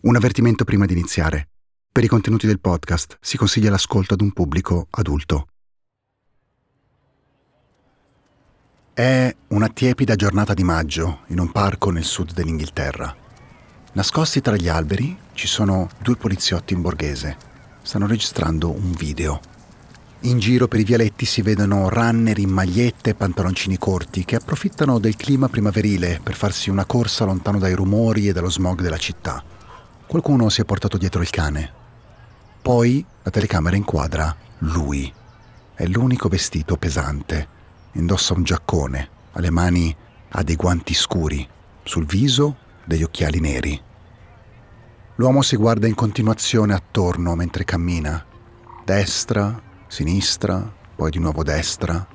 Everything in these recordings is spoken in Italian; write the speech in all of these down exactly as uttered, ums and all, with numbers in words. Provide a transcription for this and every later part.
Un avvertimento prima di iniziare. Per i contenuti del podcast si consiglia l'ascolto ad un pubblico adulto. È una tiepida giornata di maggio in un parco nel sud dell'Inghilterra. Nascosti tra gli alberi ci sono due poliziotti in borghese. Stanno registrando un video. In giro per i vialetti si vedono runner in magliette e pantaloncini corti che approfittano del clima primaverile per farsi una corsa lontano dai rumori e dallo smog della città. Qualcuno si è portato dietro il cane. Poi la telecamera inquadra lui. È l'unico vestito pesante. Indossa un giaccone, alle mani ha dei guanti scuri, sul viso degli occhiali neri. L'uomo si guarda in continuazione attorno mentre cammina. Destra, sinistra, poi di nuovo destra,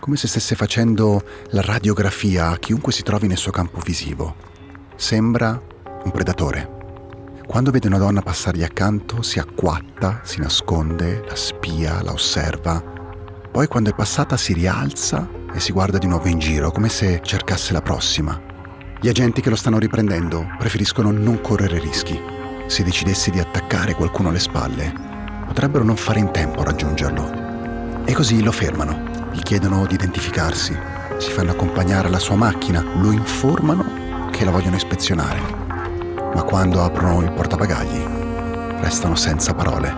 come se stesse facendo la radiografia a chiunque si trovi nel suo campo visivo. Sembra un predatore. Quando vede una donna passargli accanto, si acquatta, si nasconde, la spia, la osserva. Poi quando è passata si rialza e si guarda di nuovo in giro, come se cercasse la prossima. Gli agenti che lo stanno riprendendo preferiscono non correre rischi. Se decidessi di attaccare qualcuno alle spalle, potrebbero non fare in tempo a raggiungerlo. E così lo fermano, gli chiedono di identificarsi, si fanno accompagnare alla sua macchina, lo informano che la vogliono ispezionare. Ma quando aprono il portabagagli, restano senza parole.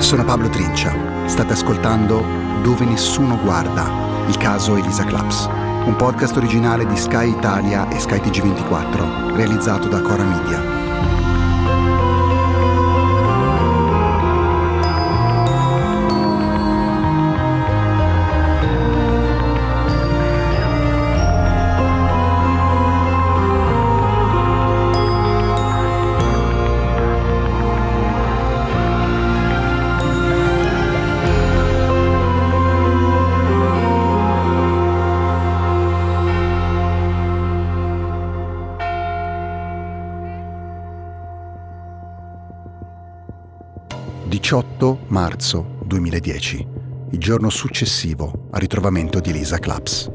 Sono Pablo Trincia, state ascoltando Dove Nessuno Guarda, il caso Elisa Claps, un podcast originale di Sky Italia e Sky T G ventiquattro, realizzato da Cora Media. diciotto marzo duemiladieci, il giorno successivo al ritrovamento di Elisa Claps.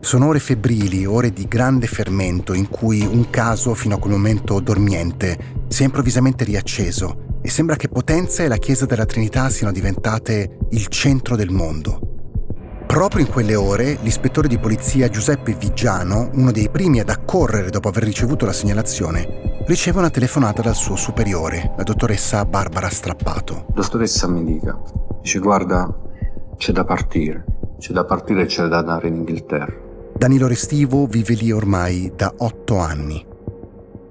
Sono ore febbrili, ore di grande fermento in cui un caso fino a quel momento dormiente si è improvvisamente riacceso e sembra che Potenza e la Chiesa della Trinità siano diventate il centro del mondo. Proprio in quelle ore l'ispettore di polizia Giuseppe Viggiano, uno dei primi ad accorrere dopo aver ricevuto la segnalazione, riceve una telefonata dal suo superiore, la dottoressa Barbara Strappato. La dottoressa mi dica, dice guarda, c'è da partire, c'è da partire e c'è da andare in Inghilterra. Danilo Restivo vive lì ormai da otto anni.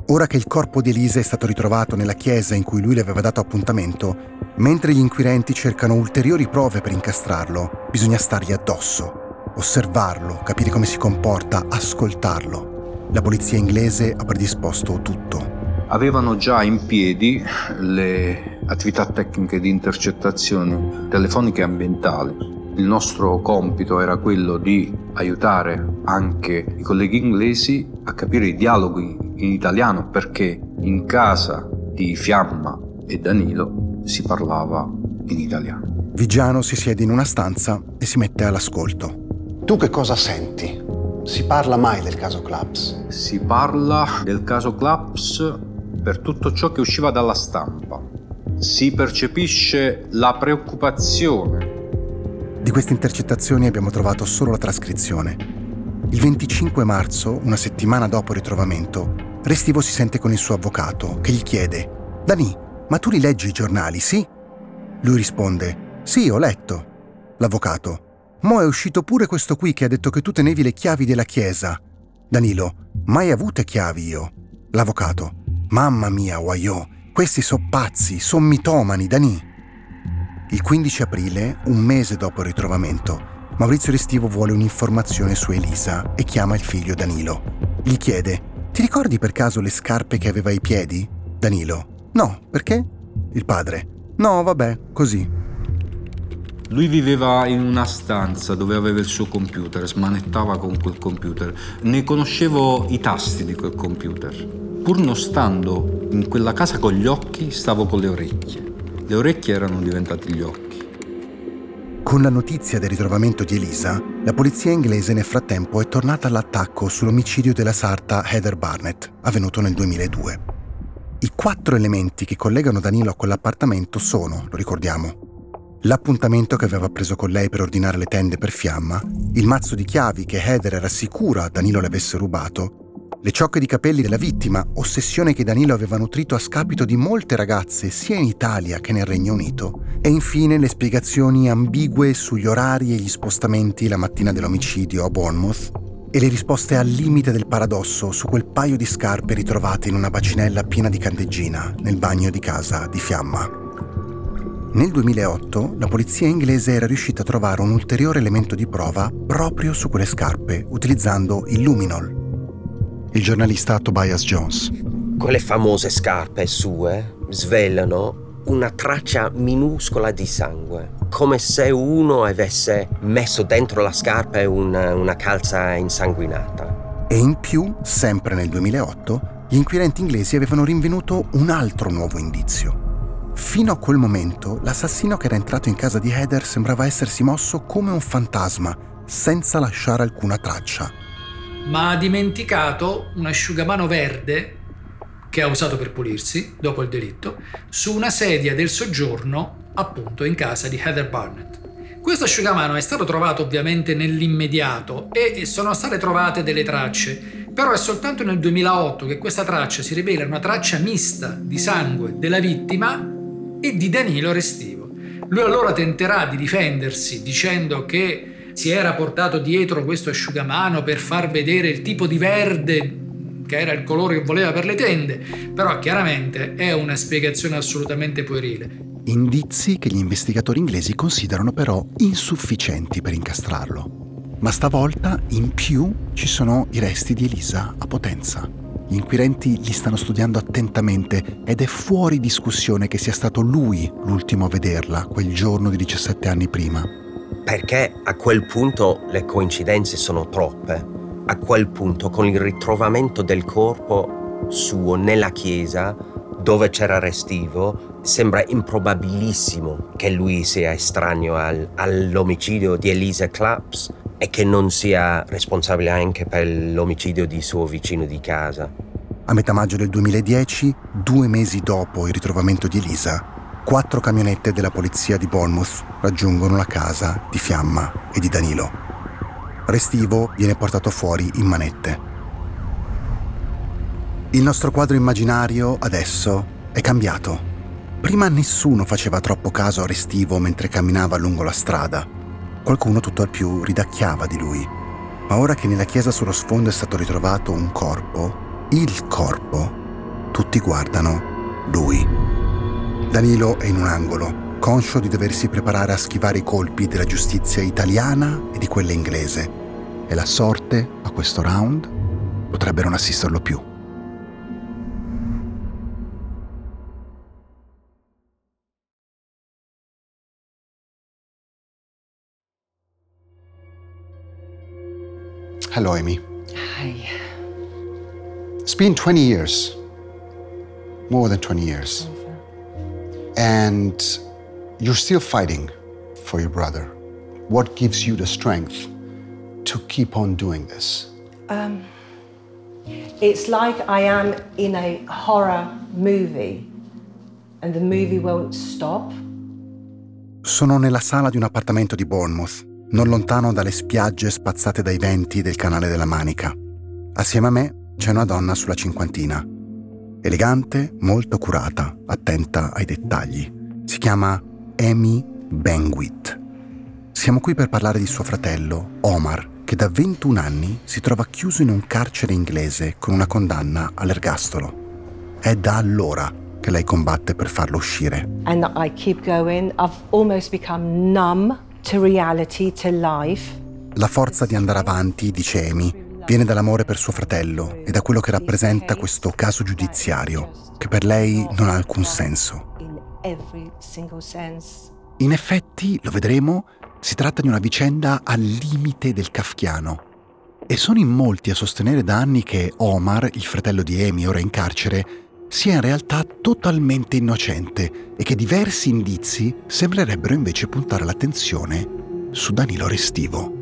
Ora che il corpo di Elisa è stato ritrovato nella chiesa in cui lui le aveva dato appuntamento, mentre gli inquirenti cercano ulteriori prove per incastrarlo, bisogna stargli addosso, osservarlo, capire come si comporta, ascoltarlo. La polizia inglese ha predisposto tutto. Avevano già in piedi le attività tecniche di intercettazione telefoniche e ambientali. Il nostro compito era quello di aiutare anche i colleghi inglesi a capire i dialoghi in italiano, perché in casa di Fiamma e Danilo si parlava in italiano. Viggiano si siede in una stanza e si mette all'ascolto. Tu che cosa senti? Si parla mai del caso Claps? Si parla del caso Claps per tutto ciò che usciva dalla stampa. Si percepisce la preoccupazione. Di queste intercettazioni abbiamo trovato solo la trascrizione. Il venticinque marzo, una settimana dopo il ritrovamento, Restivo si sente con il suo avvocato, che gli chiede: «Dani, ma tu li leggi i giornali, sì?» Lui risponde: «Sì, ho letto». L'avvocato: «Mo è uscito pure questo qui che ha detto che tu tenevi le chiavi della chiesa». Danilo: «Mai avute chiavi io». L'avvocato: «Mamma mia, guaiò, questi so pazzi, son mitomani, Dani». Il quindici aprile, un mese dopo il ritrovamento, Maurizio Restivo vuole un'informazione su Elisa e chiama il figlio Danilo. Gli chiede: «Ti ricordi per caso le scarpe che aveva ai piedi?» Danilo: «No, perché?» Il padre: «No, vabbè, così». Lui viveva in una stanza dove aveva il suo computer, smanettava con quel computer. Ne conoscevo i tasti di quel computer. Pur non stando in quella casa con gli occhi, stavo con le orecchie. Le orecchie erano diventate gli occhi. Con la notizia del ritrovamento di Elisa, la polizia inglese nel frattempo è tornata all'attacco sull'omicidio della sarta Heather Barnett, avvenuto nel duemiladue. I quattro elementi che collegano Danilo a quell'appartamento sono, lo ricordiamo, l'appuntamento che aveva preso con lei per ordinare le tende per Fiamma, il mazzo di chiavi che Heather era sicura Danilo le avesse rubato, le ciocche di capelli della vittima, ossessione che Danilo aveva nutrito a scapito di molte ragazze sia in Italia che nel Regno Unito, e infine le spiegazioni ambigue sugli orari e gli spostamenti la mattina dell'omicidio a Bournemouth e le risposte al limite del paradosso su quel paio di scarpe ritrovate in una bacinella piena di candeggina nel bagno di casa di Fiamma. Nel duemilaotto la polizia inglese era riuscita a trovare un ulteriore elemento di prova proprio su quelle scarpe utilizzando il luminol. Il giornalista Tobias Jones. Quelle famose scarpe sue svelano una traccia minuscola di sangue, come se uno avesse messo dentro la scarpa una, una calza insanguinata. E in più, sempre nel duemilaotto, gli inquirenti inglesi avevano rinvenuto un altro nuovo indizio. Fino a quel momento, l'assassino che era entrato in casa di Heather sembrava essersi mosso come un fantasma, senza lasciare alcuna traccia. Ma ha dimenticato un asciugamano verde che ha usato per pulirsi, dopo il delitto, su una sedia del soggiorno, appunto, in casa di Heather Barnett. Questo asciugamano è stato trovato ovviamente nell'immediato e sono state trovate delle tracce, però è soltanto nel duemilaotto che questa traccia si rivela una traccia mista di sangue della vittima e di Danilo Restivo. Lui allora tenterà di difendersi dicendo che si era portato dietro questo asciugamano per far vedere il tipo di verde che era il colore che voleva per le tende, però chiaramente è una spiegazione assolutamente puerile. Indizi che gli investigatori inglesi considerano però insufficienti per incastrarlo. Ma stavolta in più ci sono i resti di Elisa a Potenza. Gli inquirenti li stanno studiando attentamente ed è fuori discussione che sia stato lui l'ultimo a vederla quel giorno di diciassette anni prima. Perché a quel punto le coincidenze sono troppe. A quel punto, con il ritrovamento del corpo suo nella chiesa dove c'era Restivo, sembra improbabilissimo che lui sia estraneo al, all'omicidio di Elisa Claps e che non sia responsabile anche per l'omicidio di suo vicino di casa. A metà maggio del duemiladieci, due mesi dopo il ritrovamento di Elisa, quattro camionette della polizia di Bournemouth raggiungono la casa di Fiamma e di Danilo. Restivo viene portato fuori in manette. Il nostro quadro immaginario adesso è cambiato. Prima nessuno faceva troppo caso a Restivo mentre camminava lungo la strada. Qualcuno tutto al più ridacchiava di lui. Ma ora che nella chiesa sullo sfondo è stato ritrovato un corpo, il corpo, tutti guardano lui. Danilo è in un angolo, conscio di doversi preparare a schivare i colpi della giustizia italiana e di quella inglese. E la sorte, a questo round, potrebbe non assisterlo più. Hello, Amy. Hi. It's been twenty years. More than twenty years. And you're still fighting for your brother. What gives you the strength to keep on doing this? Um, it's like I am in a horror movie and the movie won't stop. Sono nella sala di un appartamento di Bournemouth, non lontano dalle spiagge spazzate dai venti del canale della Manica. Assieme a me c'è una donna sulla cinquantina. Elegante, molto curata, attenta ai dettagli. Si chiama Amy Benguit. Siamo qui per parlare di suo fratello, Omar, che da ventuno anni si trova chiuso in un carcere inglese con una condanna all'ergastolo. È da allora che lei combatte per farlo uscire. And I keep going. I've almost become numb to reality, to life. La forza di andare avanti, dice Amy, viene dall'amore per suo fratello e da quello che rappresenta questo caso giudiziario, che per lei non ha alcun senso. Every single sense. In effetti, lo vedremo, si tratta di una vicenda al limite del kafkiano. E sono in molti a sostenere da anni che Omar, il fratello di Amy, ora in carcere, sia in realtà totalmente innocente e che diversi indizi sembrerebbero invece puntare l'attenzione su Danilo Restivo.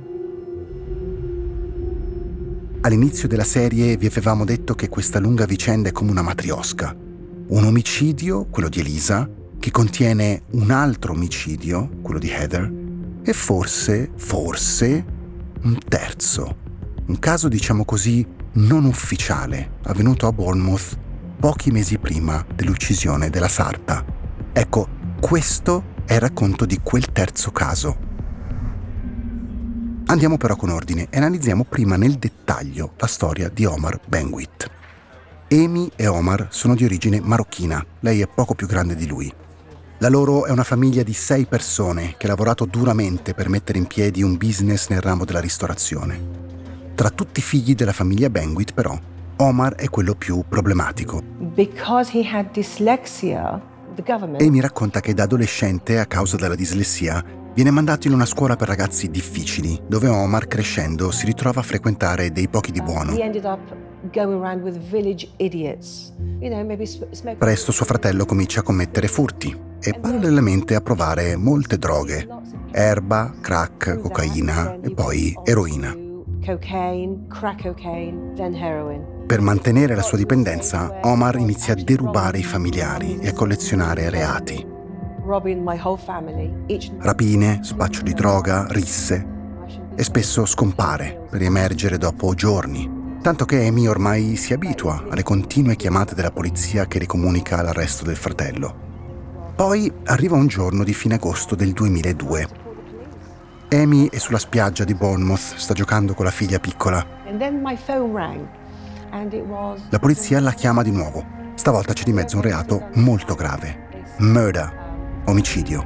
All'inizio della serie vi avevamo detto che questa lunga vicenda è come una matriosca. Un omicidio, quello di Elisa, che contiene un altro omicidio, quello di Heather, e forse, forse, un terzo. Un caso, diciamo così, non ufficiale, avvenuto a Bournemouth pochi mesi prima dell'uccisione della sarta. Ecco, questo è il racconto di quel terzo caso. Andiamo però con ordine e analizziamo prima nel dettaglio la storia di Omar Benguit. Amy e Omar sono di origine marocchina, lei è poco più grande di lui. La loro è una famiglia di sei persone che ha lavorato duramente per mettere in piedi un business nel ramo della ristorazione. Tra tutti i figli della famiglia Benguit, però, Omar è quello più problematico. Because he had dyslexia, the government... Amy racconta che da adolescente, a causa della dislessia, viene mandato in una scuola per ragazzi difficili, dove Omar, crescendo, si ritrova a frequentare dei pochi di buono. Presto suo fratello comincia a commettere furti e parallelamente a provare molte droghe, erba, crack, cocaina e poi eroina. Per mantenere la sua dipendenza, Omar inizia a derubare i familiari e a collezionare reati. Rapine, spaccio di droga, risse, e spesso scompare per riemergere dopo giorni, tanto che Amy ormai si abitua alle continue chiamate della polizia che le comunica l'arresto del fratello. Poi arriva un giorno di fine agosto del duemiladue. Amy è sulla spiaggia di Bournemouth, sta giocando con la figlia piccola. La polizia la chiama di nuovo, stavolta c'è di mezzo un reato molto grave, murder. Omicidio.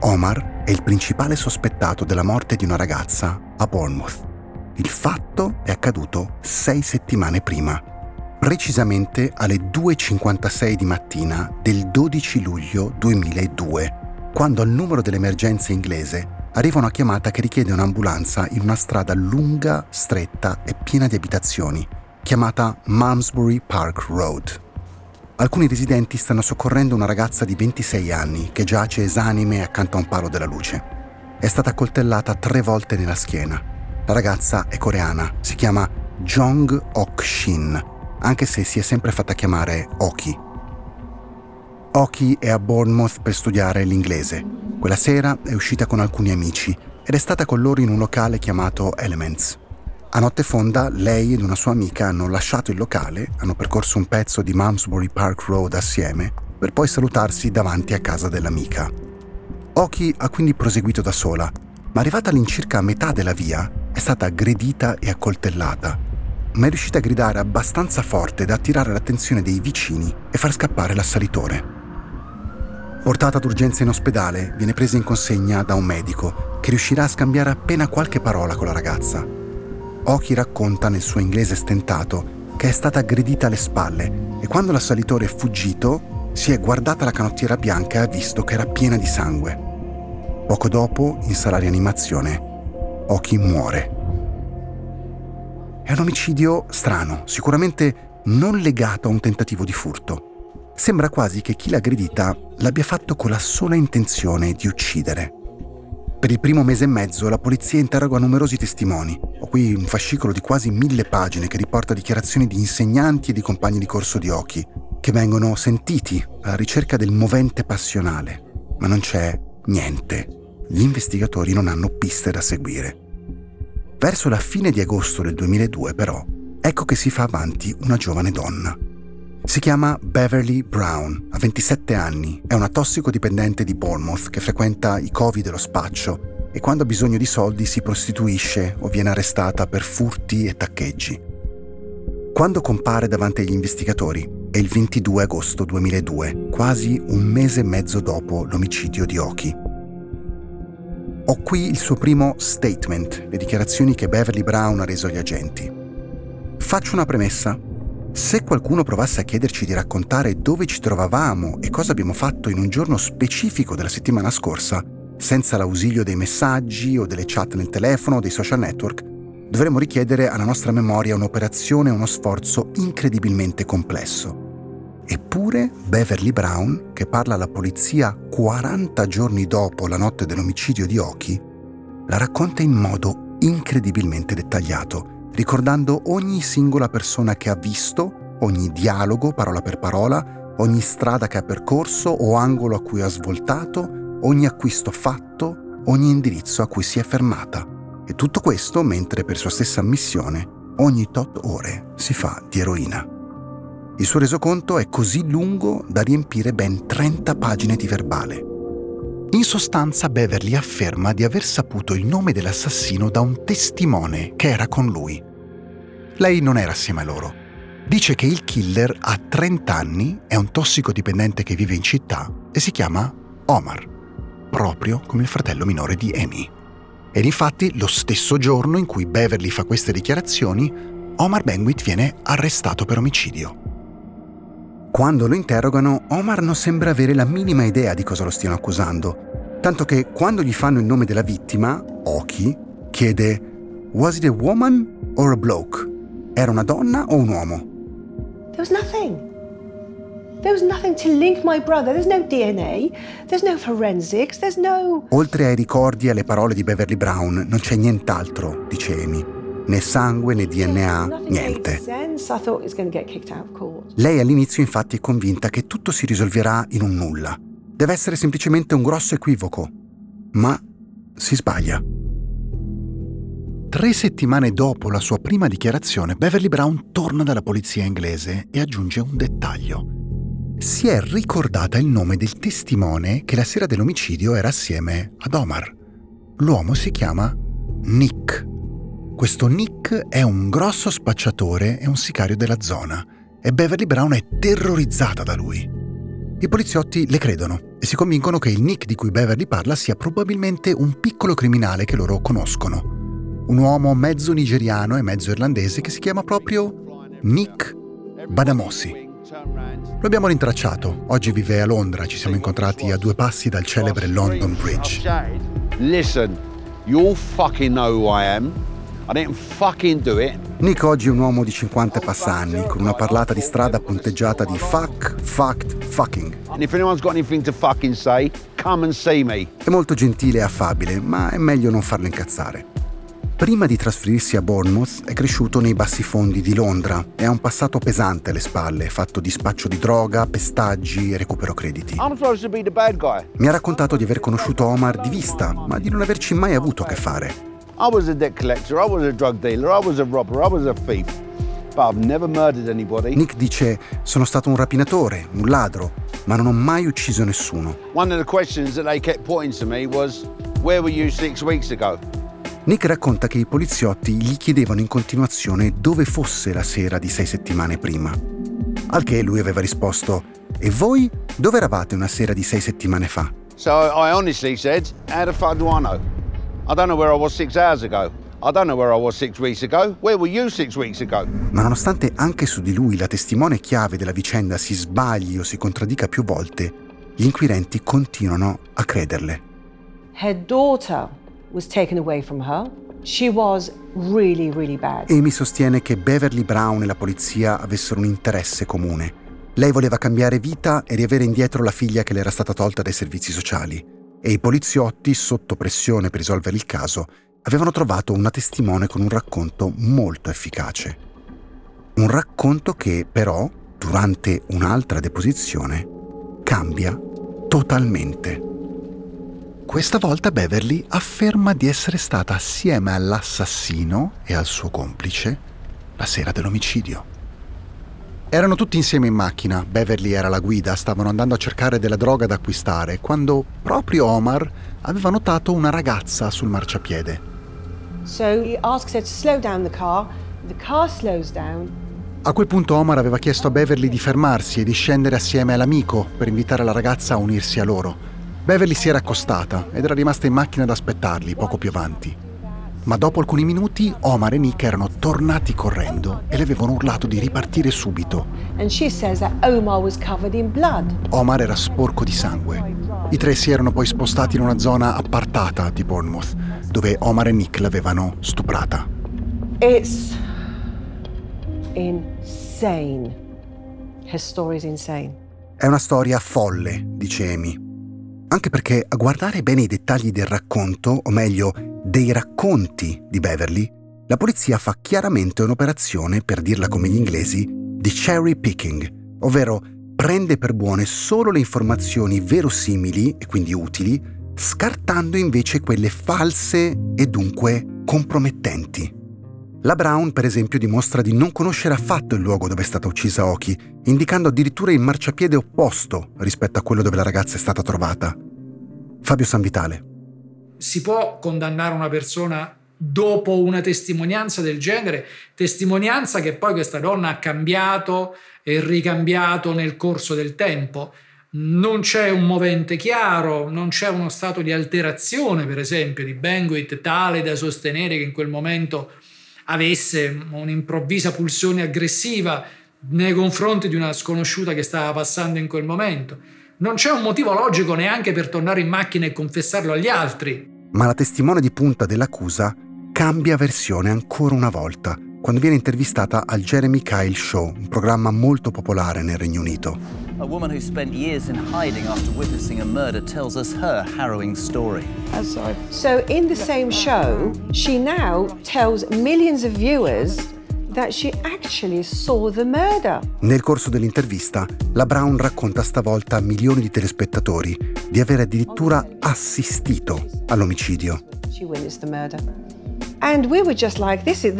Omar è il principale sospettato della morte di una ragazza a Bournemouth. Il fatto è accaduto sei settimane prima, precisamente alle due e cinquantasei di mattina del dodici luglio duemiladue, quando al numero dell'emergenza inglese arriva una chiamata che richiede un'ambulanza in una strada lunga, stretta e piena di abitazioni, chiamata Malmesbury Park Road. Alcuni residenti stanno soccorrendo una ragazza di ventisei anni che giace esanime accanto a un palo della luce. È stata accoltellata tre volte nella schiena. La ragazza è coreana, si chiama Jong-Ok Shin, anche se si è sempre fatta chiamare Oki. Oki è a Bournemouth per studiare l'inglese. Quella sera è uscita con alcuni amici ed è stata con loro in un locale chiamato Elements. A notte fonda, lei ed una sua amica hanno lasciato il locale, hanno percorso un pezzo di Malmesbury Park Road assieme, per poi salutarsi davanti a casa dell'amica. Oki ha quindi proseguito da sola, ma arrivata all'incirca a metà della via, è stata aggredita e accoltellata, ma è riuscita a gridare abbastanza forte da attirare l'attenzione dei vicini e far scappare l'assalitore. Portata d'urgenza in ospedale, viene presa in consegna da un medico, che riuscirà a scambiare appena qualche parola con la ragazza. Oki racconta nel suo inglese stentato che è stata aggredita alle spalle e quando l'assalitore è fuggito si è guardata la canottiera bianca e ha visto che era piena di sangue. Poco dopo, in sala rianimazione, Oki muore. È un omicidio strano, sicuramente non legato a un tentativo di furto. Sembra quasi che chi l'ha aggredita l'abbia fatto con la sola intenzione di uccidere. Per il primo mese e mezzo la polizia interroga numerosi testimoni. Ho qui un fascicolo di quasi mille pagine che riporta dichiarazioni di insegnanti e di compagni di corso di Oki, che vengono sentiti alla ricerca del movente passionale. Ma non c'è niente. Gli investigatori non hanno piste da seguire. Verso la fine di agosto del duemiladue, però, ecco che si fa avanti una giovane donna. Si chiama Beverly Brown, ha ventisette anni, è una tossicodipendente di Bournemouth che frequenta i covi dello spaccio e quando ha bisogno di soldi si prostituisce o viene arrestata per furti e taccheggi. Quando compare davanti agli investigatori è il ventidue agosto duemiladue, quasi un mese e mezzo dopo l'omicidio di Oki. Ho qui il suo primo statement, le dichiarazioni che Beverly Brown ha reso agli agenti. Faccio una premessa. Se qualcuno provasse a chiederci di raccontare dove ci trovavamo e cosa abbiamo fatto in un giorno specifico della settimana scorsa, senza l'ausilio dei messaggi o delle chat nel telefono o dei social network, dovremmo richiedere alla nostra memoria un'operazione e uno sforzo incredibilmente complesso. Eppure Beverly Brown, che parla alla polizia quaranta giorni dopo la notte dell'omicidio di Oki, la racconta in modo incredibilmente dettagliato, ricordando ogni singola persona che ha visto, ogni dialogo parola per parola, ogni strada che ha percorso o angolo a cui ha svoltato, ogni acquisto fatto, ogni indirizzo a cui si è fermata. E tutto questo mentre per sua stessa missione ogni tot ore si fa di eroina. Il suo resoconto è così lungo da riempire ben trenta pagine di verbale. In sostanza Beverly afferma di aver saputo il nome dell'assassino da un testimone che era con lui. Lei non era assieme a loro. Dice che il killer ha trenta anni, è un tossicodipendente che vive in città e si chiama Omar, proprio come il fratello minore di Amy. Ed infatti lo stesso giorno in cui Beverly fa queste dichiarazioni, Omar Benguit viene arrestato per omicidio. Quando lo interrogano, Omar non sembra avere la minima idea di cosa lo stiano accusando, tanto che quando gli fanno il nome della vittima, Oki, chiede «Was it a woman or a bloke?» «Era una donna o un uomo?» «There was nothing. There was nothing to link my brother. There's no D N A. There's no forensics. There's no...» Oltre ai ricordi e alle parole di Beverly Brown, non c'è nient'altro, dice Amy. Né sangue, né D N A, niente. Lei all'inizio infatti è convinta che tutto si risolverà in un nulla. Deve essere semplicemente un grosso equivoco. Ma si sbaglia. Tre settimane dopo la sua prima dichiarazione, Beverly Brown torna dalla polizia inglese e aggiunge un dettaglio. Si è ricordata il nome del testimone che la sera dell'omicidio era assieme ad Omar. L'uomo si chiama Nick. Questo Nick è un grosso spacciatore e un sicario della zona e Beverly Brown è terrorizzata da lui. I poliziotti le credono e si convincono che il Nick di cui Beverly parla sia probabilmente un piccolo criminale che loro conoscono. Un uomo mezzo nigeriano e mezzo irlandese che si chiama proprio Nick Badamosi. Lo abbiamo rintracciato. Oggi vive a Londra, ci siamo incontrati a due passi dal celebre London Bridge. Listen, you all fucking know who I am. I didn't fucking do it. Nick oggi è un uomo di cinquanta e passa anni, con una parlata di strada punteggiata di fuck, fucked, fucking. And if anyone's got anything to fucking say, come and see me. È molto gentile e affabile, ma è meglio non farlo incazzare. Prima di trasferirsi a Bournemouth è cresciuto nei bassi fondi di Londra e ha un passato pesante alle spalle, fatto di spaccio di droga, pestaggi e recupero crediti. Mi ha raccontato di aver conosciuto Omar di vista, ma di non averci mai avuto a che fare. I was a debt collector, I was a drug dealer, I was a robber, I was a thief, but I've never murdered anybody. Nick dice, sono stato un rapinatore, un ladro, ma non ho mai ucciso nessuno. One of the questions that they kept pointing to me was, where were you six weeks ago? Nick racconta che i poliziotti gli chiedevano in continuazione dove fosse la sera di sei settimane prima. Al che lui aveva risposto, e voi dove eravate una sera di sei settimane fa? So I honestly said, how the fuck do I know? I don't know where I was six hours ago. I don't know where I was six weeks ago. Where were you six weeks ago? Ma nonostante anche su di lui la testimone chiave della vicenda si sbagli o si contraddica più volte, gli inquirenti continuano a crederle. Her daughter was taken away from her. She was really, really bad. Amy sostiene che Beverly Brown e la polizia avessero un interesse comune. Lei voleva cambiare vita e riavere indietro la figlia che le era stata tolta dai servizi sociali. E i poliziotti, sotto pressione per risolvere il caso, avevano trovato una testimone con un racconto molto efficace. Un racconto che, però, durante un'altra deposizione, cambia totalmente. Questa volta Beverly afferma di essere stata assieme all'assassino e al suo complice la sera dell'omicidio. Erano tutti insieme in macchina, Beverly era la guida, stavano andando a cercare della droga da acquistare, quando proprio Omar aveva notato una ragazza sul marciapiede. A quel punto Omar aveva chiesto a Beverly di fermarsi e di scendere assieme all'amico per invitare la ragazza a unirsi a loro. Beverly si era accostata ed era rimasta in macchina ad aspettarli, poco più avanti. Ma dopo alcuni minuti Omar e Nick erano tornati correndo e le avevano urlato di ripartire subito. Omar era sporco di sangue. I tre si erano poi spostati in una zona appartata di Bournemouth, dove Omar e Nick l'avevano stuprata. It's insane. Her story is insane. È una storia folle, dice Amy. Anche perché a guardare bene i dettagli del racconto, o meglio, dei racconti di Beverly, la polizia fa chiaramente un'operazione, per dirla come gli inglesi, di cherry picking, ovvero prende per buone solo le informazioni verosimili e quindi utili, scartando invece quelle false e dunque compromettenti. La Brown, per esempio, dimostra di non conoscere affatto il luogo dove è stata uccisa Oki, indicando addirittura il marciapiede opposto rispetto a quello dove la ragazza è stata trovata. Fabio Sanvitale. Si può condannare una persona dopo una testimonianza del genere? Testimonianza che poi questa donna ha cambiato e ricambiato nel corso del tempo. Non c'è un movente chiaro, non c'è uno stato di alterazione, per esempio, di Benguit tale da sostenere che in quel momento avesse un'improvvisa pulsione aggressiva nei confronti di una sconosciuta che stava passando in quel momento. Non c'è un motivo logico neanche per tornare in macchina e confessarlo agli altri. Ma la testimone di punta dell'accusa cambia versione ancora una volta quando viene intervistata al Jeremy Kyle Show, un programma molto popolare nel Regno Unito. A woman who spent years in hiding after witnessing a murder tells us her harrowing story. So in the same show, she now tells millions of viewers that she actually saw the murder. Nel corso dell'intervista, la Brown racconta stavolta a milioni di telespettatori di aver addirittura assistito all'omicidio. She witnessed the murder. And we were just like, this is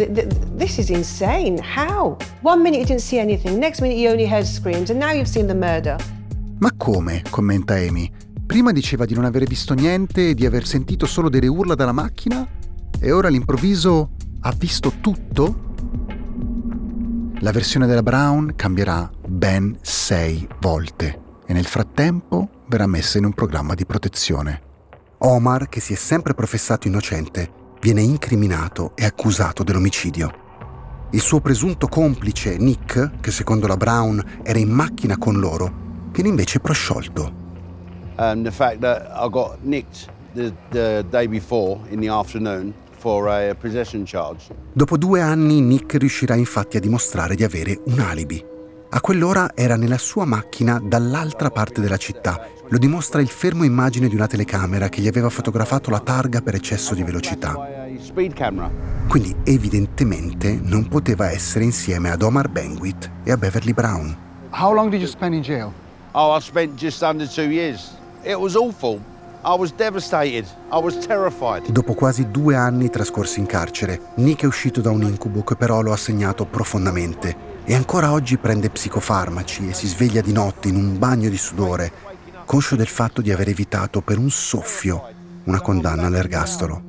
this is insane. How? One minute you didn't see anything, next minute you only heard screams, and now you've seen the murder. Ma come? Commenta Amy. Prima diceva di non aver visto niente e di aver sentito solo delle urla dalla macchina, e ora all'improvviso ha visto tutto? La versione della Brown cambierà ben sei volte e nel frattempo verrà messa in un programma di protezione. Omar, che si è sempre professato innocente, viene incriminato e accusato dell'omicidio. Il suo presunto complice, Nick, che secondo la Brown era in macchina con loro, viene invece prosciolto. Um, the fact that I got nicked the, the day before in the afternoon for a possession charge. Dopo due anni Nick riuscirà infatti a dimostrare di avere un alibi. A quell'ora era nella sua macchina dall'altra parte della città. Lo dimostra il fermo immagine di una telecamera che gli aveva fotografato la targa per eccesso di velocità. Quindi evidentemente non poteva essere insieme ad Omar Benguit e a Beverly Brown. How long did you spend in jail? Oh, I spent just under two years. It was awful. I was devastated. I was terrified. Dopo quasi due anni trascorsi in carcere, Nick è uscito da un incubo che però lo ha segnato profondamente. E ancora oggi prende psicofarmaci e si sveglia di notte in un bagno di sudore, conscio del fatto di aver evitato per un soffio una condanna all'ergastolo.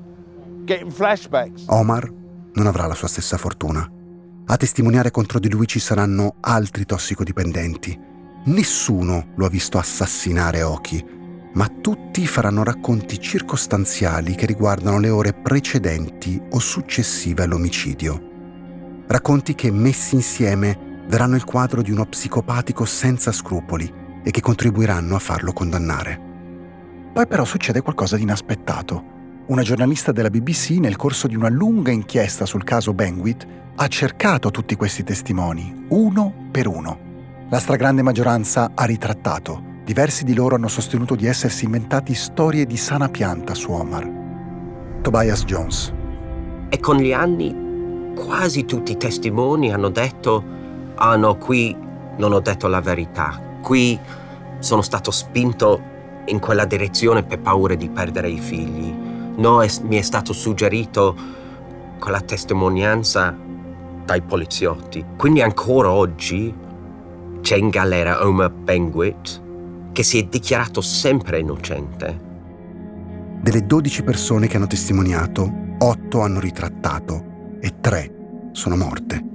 Omar non avrà la sua stessa fortuna. A testimoniare contro di lui ci saranno altri tossicodipendenti. Nessuno lo ha visto assassinare Oki, ma tutti faranno racconti circostanziali che riguardano le ore precedenti o successive all'omicidio. Racconti che, messi insieme, daranno il quadro di uno psicopatico senza scrupoli e che contribuiranno a farlo condannare. Poi però succede qualcosa di inaspettato. Una giornalista della B B C, nel corso di una lunga inchiesta sul caso Benguit, ha cercato tutti questi testimoni, uno per uno. La stragrande maggioranza ha ritrattato. Diversi di loro hanno sostenuto di essersi inventati storie di sana pianta su Omar. Tobias Jones. E con gli anni quasi tutti i testimoni hanno detto: ah no, qui non ho detto la verità, qui sono stato spinto in quella direzione per paura di perdere i figli, no, è, mi è stato suggerito quella testimonianza dai poliziotti. Quindi ancora oggi c'è in galera Omar Benguit, che si è dichiarato sempre innocente. Delle dodici persone che hanno testimoniato, otto hanno ritrattato e tre sono morte.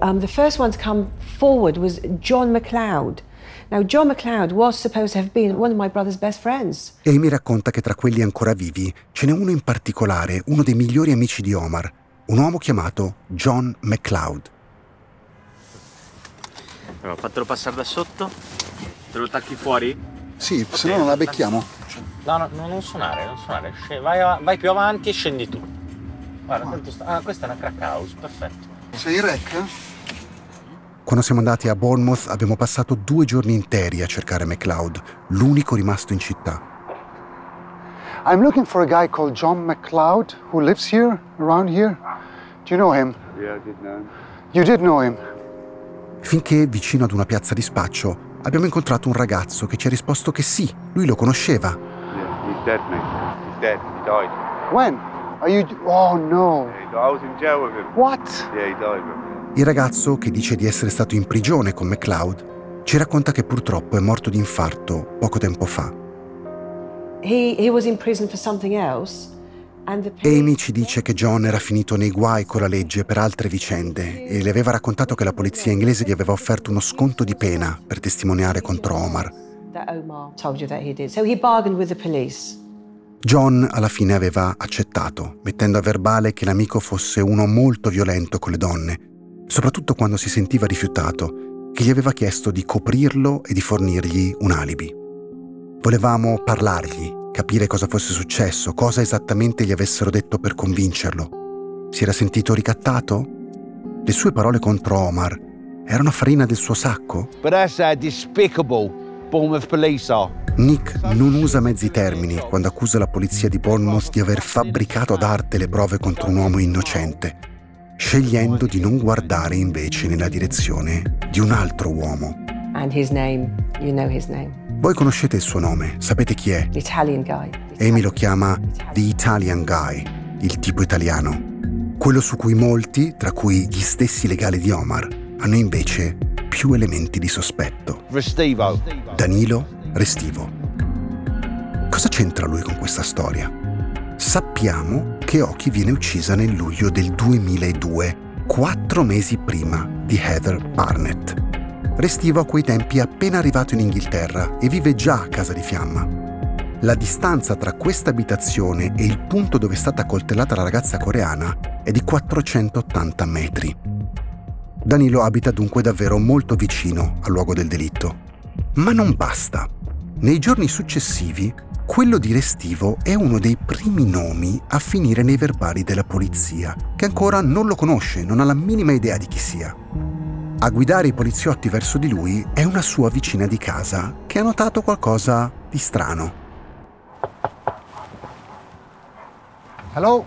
Um, the first one to come forward was John McLeod. Now John McLeod was supposed to have been one of my brother's best friends. E mi racconta che tra quelli ancora vivi ce n'è uno in particolare, uno dei migliori amici di Omar, un uomo chiamato John McLeod. Allora, fatelo passare da sotto. Te lo tacchi fuori? Sì, se no non la becchiamo. No, no, non suonare, non suonare. Vai, vai più avanti e scendi tu. Guarda, tanto sta... Ah, questa è una crack house, perfetto. Sei in rec? Quando siamo andati a Bournemouth abbiamo passato due giorni interi a cercare McLeod, l'unico rimasto in città. I'm looking for a guy called John McLeod who lives here, around here. Do you know him? Yeah, I did know him. You did know him. Finché vicino ad una piazza di spaccio abbiamo incontrato un ragazzo che ci ha risposto che sì, lui lo conosceva. Yeah, he's dead, mate. He's dead. He died. When? Are you Oh no. Yeah, I was in jail with him. What? Yeah, he died with him. Il ragazzo, che dice di essere stato in prigione con McLeod, ci racconta che purtroppo è morto di infarto poco tempo fa. He, he was in prison for something else, and the... Amy ci dice che John era finito nei guai con la legge per altre vicende e le aveva raccontato che la polizia inglese gli aveva offerto uno sconto di pena per testimoniare contro Omar. John alla fine aveva accettato, mettendo a verbale che l'amico fosse uno molto violento con le donne, soprattutto quando si sentiva rifiutato, che gli aveva chiesto di coprirlo e di fornirgli un alibi. Volevamo parlargli, capire cosa fosse successo, cosa esattamente gli avessero detto per convincerlo. Si era sentito ricattato? Le sue parole contro Omar erano farina del suo sacco? But that's a despicable Bournemouth police are. Nick non usa mezzi termini quando accusa la polizia di Bournemouth di aver fabbricato ad arte le prove contro un uomo innocente, scegliendo di non guardare invece nella direzione di un altro uomo. And his name, you know his name. Voi conoscete il suo nome, sapete chi è. Italian guy. Amy lo chiama The Italian Guy, il tipo italiano. Quello su cui molti, tra cui gli stessi legali di Omar, hanno invece più elementi di sospetto. Restivo. Danilo Restivo. Cosa c'entra lui con questa storia? Sappiamo che Oki viene uccisa nel luglio del duemiladue, quattro mesi prima di Heather Barnett. Restivo a quei tempi è appena arrivato in Inghilterra e vive già a casa di Fiamma. La distanza tra questa abitazione e il punto dove è stata accoltellata la ragazza coreana è di quattrocentottanta metri. Danilo abita dunque davvero molto vicino al luogo del delitto. Ma non basta. Nei giorni successivi, quello di Restivo è uno dei primi nomi a finire nei verbali della polizia, che ancora non lo conosce, non ha la minima idea di chi sia. A guidare i poliziotti verso di lui è una sua vicina di casa che ha notato qualcosa di strano. Hello.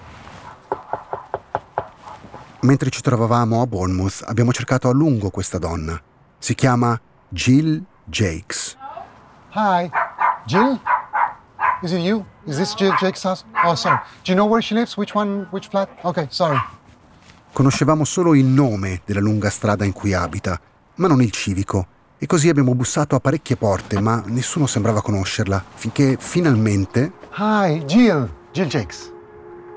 Mentre ci trovavamo a Bournemouth abbiamo cercato a lungo questa donna. Si chiama Jill Jakes. Hi, Jill? Is it you? Is this Jill Jake's house? Oh, sorry. Do you know where she lives? Which one? Which flat? Okay, sorry. Conoscevamo solo il nome della lunga strada in cui abita, ma non il civico. E così abbiamo bussato a parecchie porte, ma nessuno sembrava conoscerla, finché finalmente... Hi, Jill. Jill Jakes.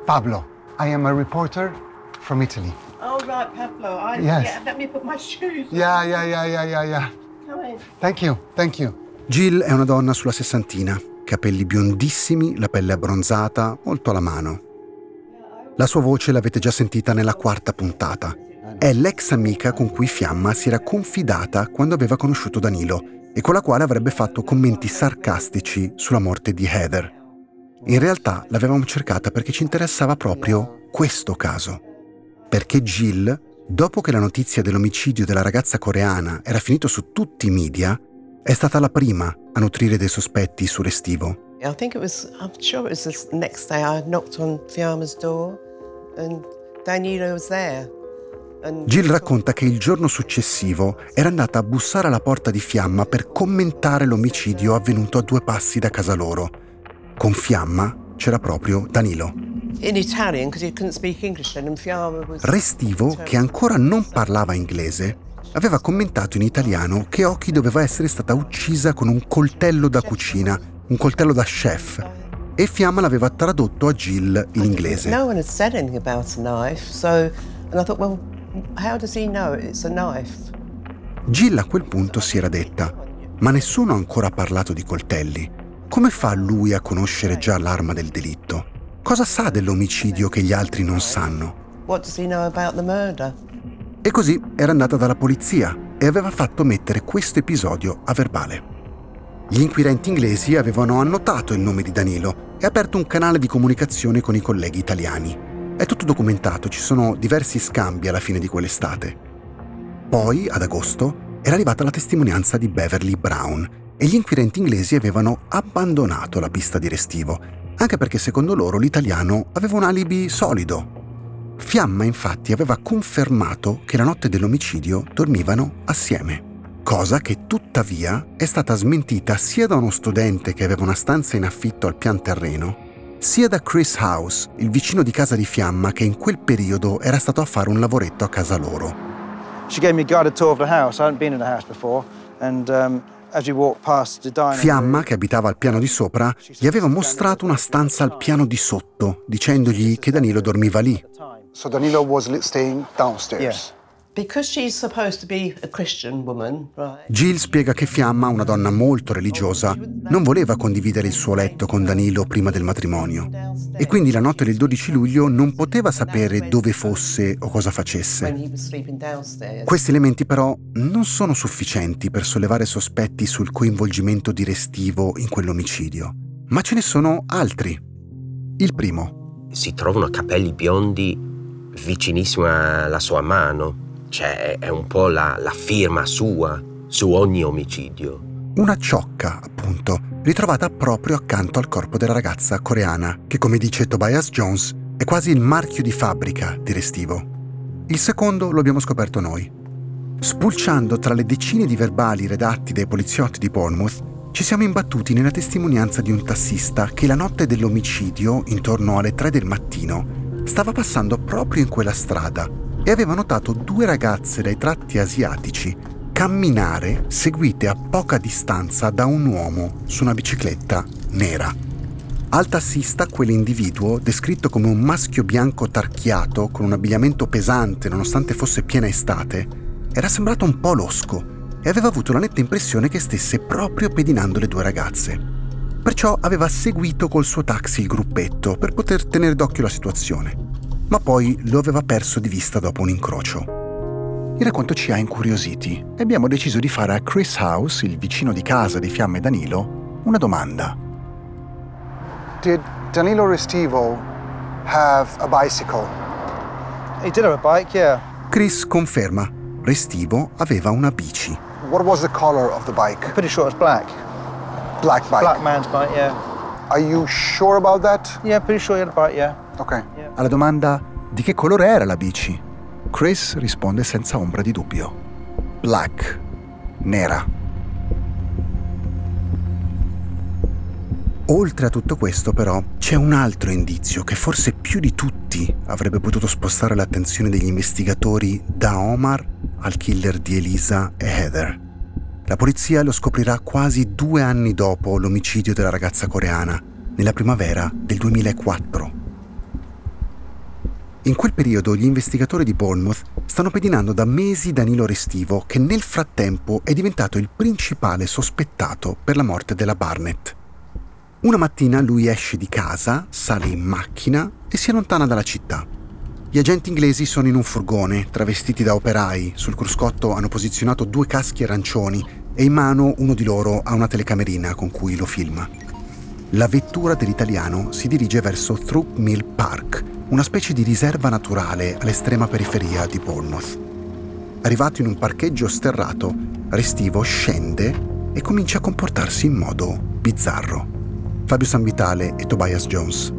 Pablo. I am a reporter from Italy. Oh, right, Pablo. I... Yes. Yeah, let me put my shoes on. Yeah, yeah, yeah, yeah, yeah, yeah. Come in. Thank you, thank you. Jill è una donna sulla sessantina. Capelli biondissimi, la pelle abbronzata, molto alla mano. La sua voce l'avete già sentita nella quarta puntata. È l'ex amica con cui Fiamma si era confidata quando aveva conosciuto Danilo e con la quale avrebbe fatto commenti sarcastici sulla morte di Heather. In realtà l'avevamo cercata perché ci interessava proprio questo caso. Perché Jill, dopo che la notizia dell'omicidio della ragazza coreana era finita su tutti i media, è stata la prima a nutrire dei sospetti su Restivo. I think it was, I'm sure it was the next day I knocked on Fiamma's door and Danilo was there. And... Jill racconta che il giorno successivo era andata a bussare alla porta di Fiamma per commentare l'omicidio avvenuto a due passi da casa loro. Con Fiamma c'era proprio Danilo. In Italian because he couldn't speak English then and Fiamma was... Restivo, che ancora non parlava inglese, aveva commentato in italiano che Oki doveva essere stata uccisa con un coltello da cucina, un coltello da chef, e Fiamma l'aveva tradotto a Jill in inglese. No one had said anything about a knife, so and I thought, well, how does he know it's a knife? Jill a quel punto si era detta, ma nessuno ha ancora parlato di coltelli. Come fa lui a conoscere già l'arma del delitto? Cosa sa dell'omicidio che gli altri non sanno? What does he know about the murder? E così era andata dalla polizia e aveva fatto mettere questo episodio a verbale. Gli inquirenti inglesi avevano annotato il nome di Danilo e aperto un canale di comunicazione con i colleghi italiani. È tutto documentato, ci sono diversi scambi alla fine di quell'estate. Poi, ad agosto, era arrivata la testimonianza di Beverly Brown e gli inquirenti inglesi avevano abbandonato la pista di Restivo, anche perché secondo loro l'italiano aveva un alibi solido. Fiamma, infatti, aveva confermato che la notte dell'omicidio dormivano assieme, cosa che tuttavia è stata smentita sia da uno studente che aveva una stanza in affitto al pian terreno, sia da Chris House, il vicino di casa di Fiamma, che in quel periodo era stato a fare un lavoretto a casa loro. Fiamma, che abitava al piano di sopra, gli aveva mostrato una stanza al piano di sotto, dicendogli che Danilo dormiva lì. So Danilo was staying downstairs. Yeah. Jill spiega che Fiamma, una donna molto religiosa, non voleva condividere il suo letto con Danilo prima del matrimonio e quindi la notte del dodici luglio non poteva sapere dove fosse o cosa facesse. Questi elementi però non sono sufficienti per sollevare sospetti sul coinvolgimento di Restivo in quell'omicidio, ma ce ne sono altri. Il primo. Si trovano capelli biondi vicinissimi alla sua mano. Cioè, è un po' la, la firma sua su ogni omicidio. Una ciocca, appunto, ritrovata proprio accanto al corpo della ragazza coreana, che, come dice Tobias Jones, è quasi il marchio di fabbrica di Restivo. Il secondo lo abbiamo scoperto noi. Spulciando tra le decine di verbali redatti dai poliziotti di Bournemouth, ci siamo imbattuti nella testimonianza di un tassista che la notte dell'omicidio, intorno alle tre del mattino, stava passando proprio in quella strada e aveva notato due ragazze dai tratti asiatici camminare seguite a poca distanza da un uomo su una bicicletta nera. Al tassista quell'individuo, descritto come un maschio bianco tarchiato con un abbigliamento pesante nonostante fosse piena estate, era sembrato un po' losco e aveva avuto la netta impressione che stesse proprio pedinando le due ragazze. Perciò aveva seguito col suo taxi il gruppetto per poter tenere d'occhio la situazione, ma poi lo aveva perso di vista dopo un incrocio. Il racconto ci ha incuriositi e abbiamo deciso di fare a Chris House, il vicino di casa di Fiamma e Danilo, una domanda. Did Danilo Restivo have a bicycle? He did have a bike, yeah. Chris conferma, Restivo aveva una bici. What was the color of the bike? I'm pretty sure it was black. Black bike. Black man's bike, yeah. Are you sure about that? Yeah, pretty sure he had a bike, yeah. Okay. Alla domanda di che colore era la bici, Chris risponde senza ombra di dubbio. Black. Nera. Oltre a tutto questo, però, c'è un altro indizio che forse più di tutti avrebbe potuto spostare l'attenzione degli investigatori da Omar al killer di Elisa e Heather. La polizia lo scoprirà quasi due anni dopo l'omicidio della ragazza coreana, nella primavera del duemilaquattro. In quel periodo gli investigatori di Bournemouth stanno pedinando da mesi Danilo Restivo, che nel frattempo è diventato il principale sospettato per la morte della Barnett. Una mattina lui esce di casa, sale in macchina e si allontana dalla città. Gli agenti inglesi sono in un furgone, travestiti da operai, sul cruscotto hanno posizionato due caschi arancioni e in mano uno di loro ha una telecamerina con cui lo filma. La vettura dell'italiano si dirige verso Throop Mill Park, una specie di riserva naturale all'estrema periferia di Bournemouth. Arrivato in un parcheggio sterrato, Restivo scende e comincia a comportarsi in modo bizzarro. Fabio Sanvitale e Tobias Jones.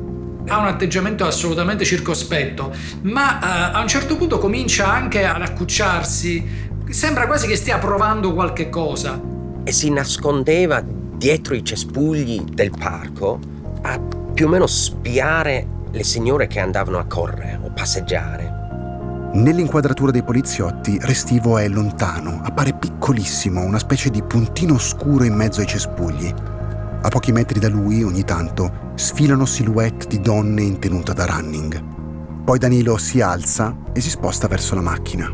Ha un atteggiamento assolutamente circospetto, ma uh, a un certo punto comincia anche ad accucciarsi. Sembra quasi che stia provando qualche cosa. E si nascondeva dietro i cespugli del parco a più o meno spiare le signore che andavano a correre o passeggiare. Nell'inquadratura dei poliziotti, Restivo è lontano, appare piccolissimo, una specie di puntino scuro in mezzo ai cespugli. A pochi metri da lui, ogni tanto, sfilano silhouette di donne in tenuta da running. Poi Danilo si alza e si sposta verso la macchina.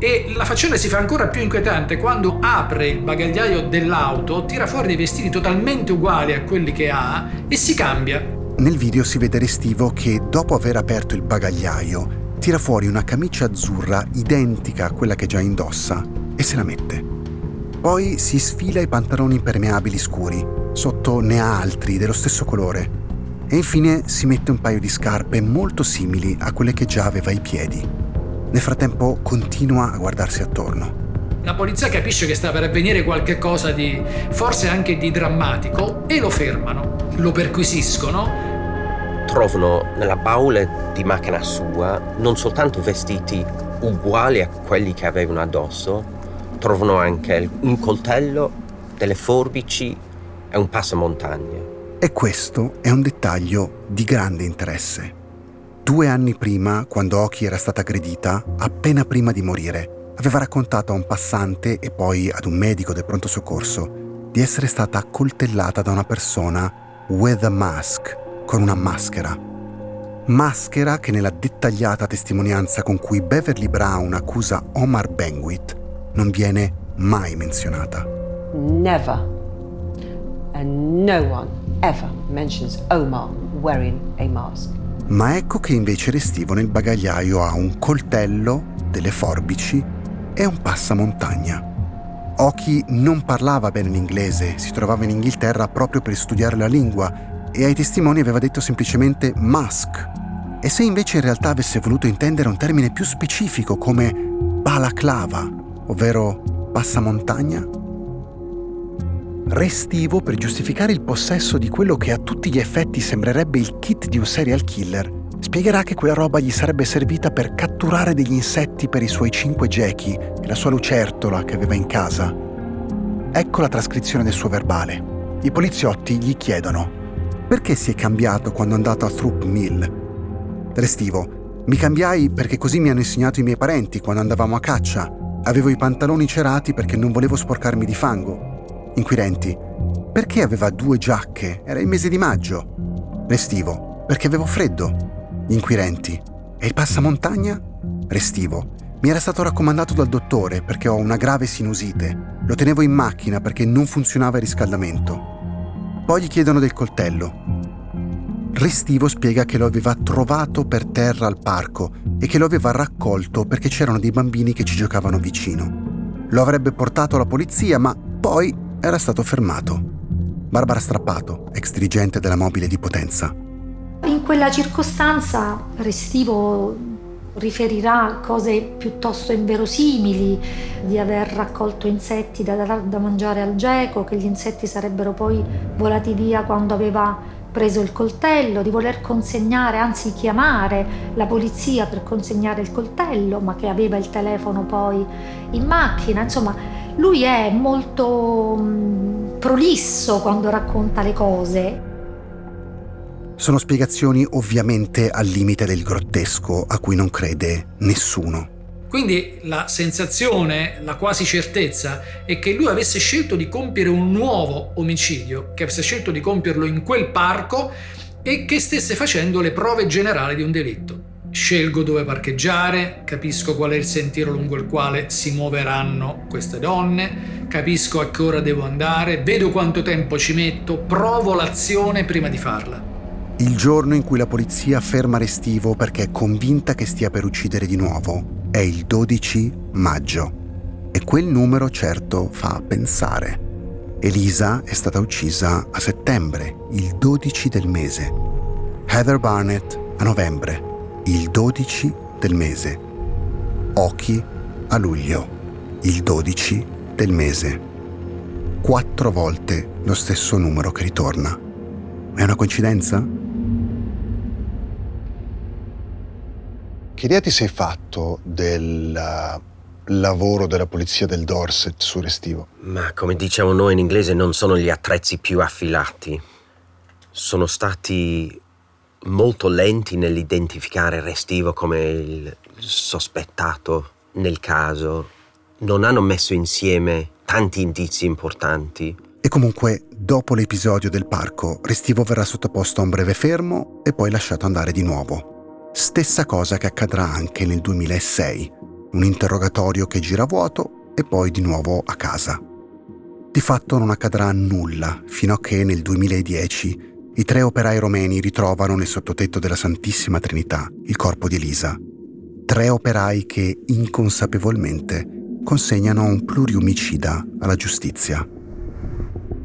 E la faccenda si fa ancora più inquietante quando apre il bagagliaio dell'auto, tira fuori dei vestiti totalmente uguali a quelli che ha e si cambia. Nel video si vede Restivo che, dopo aver aperto il bagagliaio, tira fuori una camicia azzurra identica a quella che già indossa e se la mette. Poi si sfila i pantaloni impermeabili scuri, sotto ne ha altri dello stesso colore e infine si mette un paio di scarpe molto simili a quelle che già aveva ai piedi. Nel frattempo continua a guardarsi attorno. La polizia capisce che sta per avvenire qualche cosa di, forse anche di drammatico, e lo fermano, lo perquisiscono. Trovano nella baule di macchina sua non soltanto vestiti uguali a quelli che avevano addosso, trovano anche un coltello, delle forbici e un passamontagna. E questo è un dettaglio di grande interesse. Due anni prima, quando Oki era stata aggredita, appena prima di morire, aveva raccontato a un passante e poi ad un medico del pronto soccorso di essere stata accoltellata da una persona with a mask, con una maschera. Maschera che nella dettagliata testimonianza con cui Beverly Brown accusa Omar Benguit non viene mai menzionata. Never. And no one ever mentions Omar wearing a mask. Ma ecco che invece Restivo nel bagagliaio ha un coltello, delle forbici e un passamontagna. Oki non parlava bene l'inglese, si trovava in Inghilterra proprio per studiare la lingua e ai testimoni aveva detto semplicemente mask. E se invece in realtà avesse voluto intendere un termine più specifico come balaclava, ovvero passamontagna? Restivo, per giustificare il possesso di quello che a tutti gli effetti sembrerebbe il kit di un serial killer, spiegherà che quella roba gli sarebbe servita per catturare degli insetti per i suoi cinque gechi e la sua lucertola che aveva in casa. Ecco la trascrizione del suo verbale. I poliziotti gli chiedono: perché si è cambiato quando è andato a Throop Mill? Restivo: mi cambiai perché così mi hanno insegnato i miei parenti quando andavamo a caccia. Avevo i pantaloni cerati perché non volevo sporcarmi di fango. Inquirenti: perché aveva due giacche? Era il mese di maggio. Restivo: perché avevo freddo. Inquirenti: e il passamontagna? Restivo: mi era stato raccomandato dal dottore perché ho una grave sinusite. Lo tenevo in macchina perché non funzionava il riscaldamento. Poi gli chiedono del coltello. Restivo spiega che lo aveva trovato per terra al parco e che lo aveva raccolto perché c'erano dei bambini che ci giocavano vicino. Lo avrebbe portato alla polizia, ma poi era stato fermato. Barbara Strappato, ex dirigente della mobile di Potenza. In quella circostanza Restivo riferirà cose piuttosto inverosimili, di aver raccolto insetti da, da, da mangiare al geco, che gli insetti sarebbero poi volati via quando aveva preso il coltello, di voler consegnare, anzi chiamare la polizia per consegnare il coltello, ma che aveva il telefono poi in macchina. Insomma, lui è molto mh, prolisso quando racconta le cose. Sono spiegazioni ovviamente al limite del grottesco, a cui non crede nessuno. Quindi la sensazione, la quasi certezza, è che lui avesse scelto di compiere un nuovo omicidio, che avesse scelto di compierlo in quel parco e che stesse facendo le prove generali di un delitto. Scelgo dove parcheggiare, capisco qual è il sentiero lungo il quale si muoveranno queste donne, capisco a che ora devo andare, vedo quanto tempo ci metto, provo l'azione prima di farla. Il giorno in cui la polizia ferma Restivo perché è convinta che stia per uccidere di nuovo è il dodici maggio. E quel numero certo fa pensare. Elisa è stata uccisa a settembre, il dodici del mese. Heather Barnett a novembre, il dodici del mese. Oki a luglio, il dodici del mese. Quattro volte lo stesso numero che ritorna. È una coincidenza? Che idea ti sei fatto del lavoro della polizia del Dorset su Restivo? Ma come diciamo noi in inglese, non sono gli attrezzi più affilati. Sono stati molto lenti nell'identificare Restivo come il sospettato nel caso. Non hanno messo insieme tanti indizi importanti. E comunque, dopo l'episodio del parco, Restivo verrà sottoposto a un breve fermo e poi lasciato andare di nuovo. Stessa cosa che accadrà anche nel duemilasei. Un interrogatorio che gira vuoto e poi di nuovo a casa. Di fatto non accadrà nulla fino a che nel duemiladieci i tre operai romeni ritrovano nel sottotetto della Santissima Trinità il corpo di Elisa. Tre operai che inconsapevolmente consegnano un pluriomicida alla giustizia.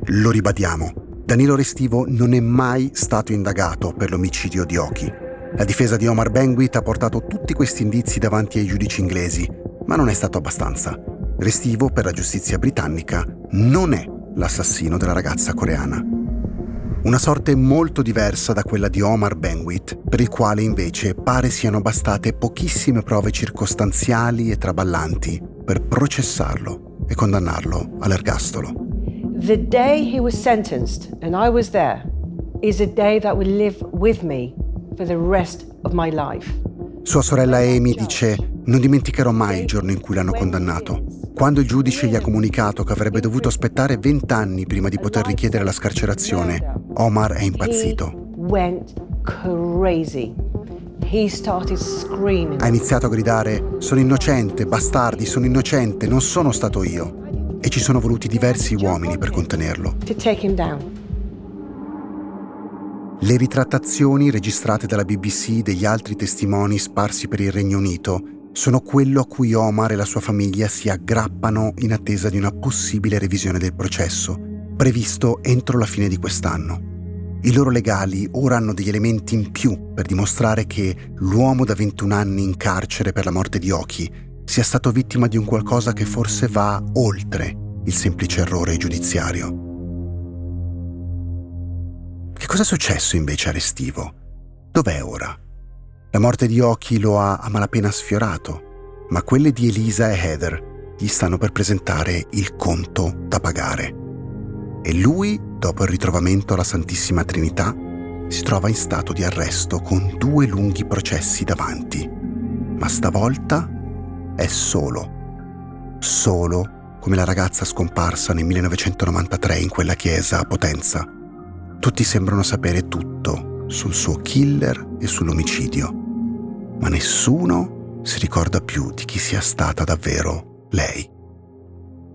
Lo ribadiamo, Danilo Restivo non è mai stato indagato per l'omicidio di Oki. La difesa di Omar Benguit ha portato tutti questi indizi davanti ai giudici inglesi, ma non è stato abbastanza. Restivo, per la giustizia britannica, non è l'assassino della ragazza coreana. Una sorte molto diversa da quella di Omar Benguit, per il quale invece pare siano bastate pochissime prove circostanziali e traballanti per processarlo e condannarlo all'ergastolo. The day he was sentenced, and I was there, is a day that will live with me for the rest of my life. Sua sorella Amy dice: non dimenticherò mai il giorno in cui l'hanno condannato. Quando il giudice gli ha comunicato che avrebbe dovuto aspettare vent'anni prima di poter richiedere la scarcerazione, Omar è impazzito. Went crazy. He started screaming. Ha iniziato a gridare: sono innocente, bastardi, sono innocente, non sono stato io. E ci sono voluti diversi uomini per contenerlo. Le ritrattazioni registrate dalla B B C degli altri testimoni sparsi per il Regno Unito sono quello a cui Omar e la sua famiglia si aggrappano in attesa di una possibile revisione del processo, previsto entro la fine di quest'anno. I loro legali ora hanno degli elementi in più per dimostrare che l'uomo da ventuno anni in carcere per la morte di Oki sia stato vittima di un qualcosa che forse va oltre il semplice errore giudiziario. Che cosa è successo invece a Restivo? Dov'è ora? La morte di Oki lo ha a malapena sfiorato, ma quelle di Elisa e Heather gli stanno per presentare il conto da pagare. E lui, dopo il ritrovamento alla Santissima Trinità, si trova in stato di arresto con due lunghi processi davanti. Ma stavolta è solo, solo come la ragazza scomparsa nel millenovecentonovantatré in quella chiesa a Potenza. Tutti sembrano sapere tutto sul suo killer e sull'omicidio, ma nessuno si ricorda più di chi sia stata davvero lei,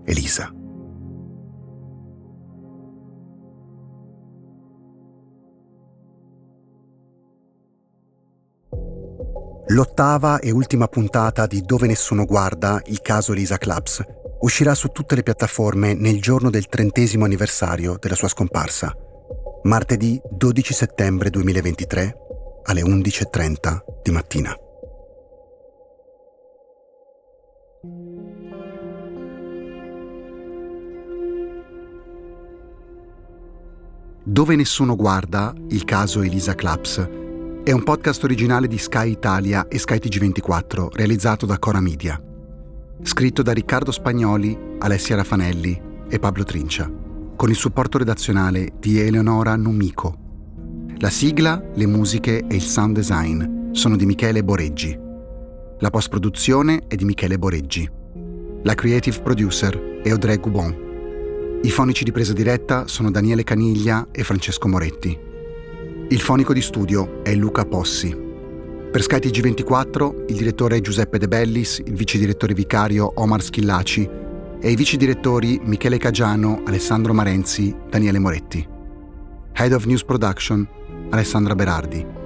Elisa. L'ottava e ultima puntata di Dove Nessuno Guarda, il caso Elisa Claps, uscirà su tutte le piattaforme nel giorno del trentesimo anniversario della sua scomparsa, martedì dodici settembre duemilaventitré alle undici e trenta di mattina. Dove Nessuno Guarda, il caso Elisa Claps è un podcast originale di Sky Italia e Sky T G ventiquattro, realizzato da Cora Media. Scritto da Riccardo Spagnoli, Alessia Rafanelli e Pablo Trincia, con il supporto redazionale di Eleonora Numico. La sigla, le musiche e il sound design sono di Michele Boreggi. La post-produzione è di Michele Boreggi. La creative producer è Audrey Goubon. I fonici di presa diretta sono Daniele Caniglia e Francesco Moretti. Il fonico di studio è Luca Possi. Per Sky T G ventiquattro il direttore è Giuseppe De Bellis, il vice direttore vicario Omar Schillaci e i vice direttori Michele Cagiano, Alessandro Marenzi, Daniele Moretti. Head of News Production Alessandra Berardi.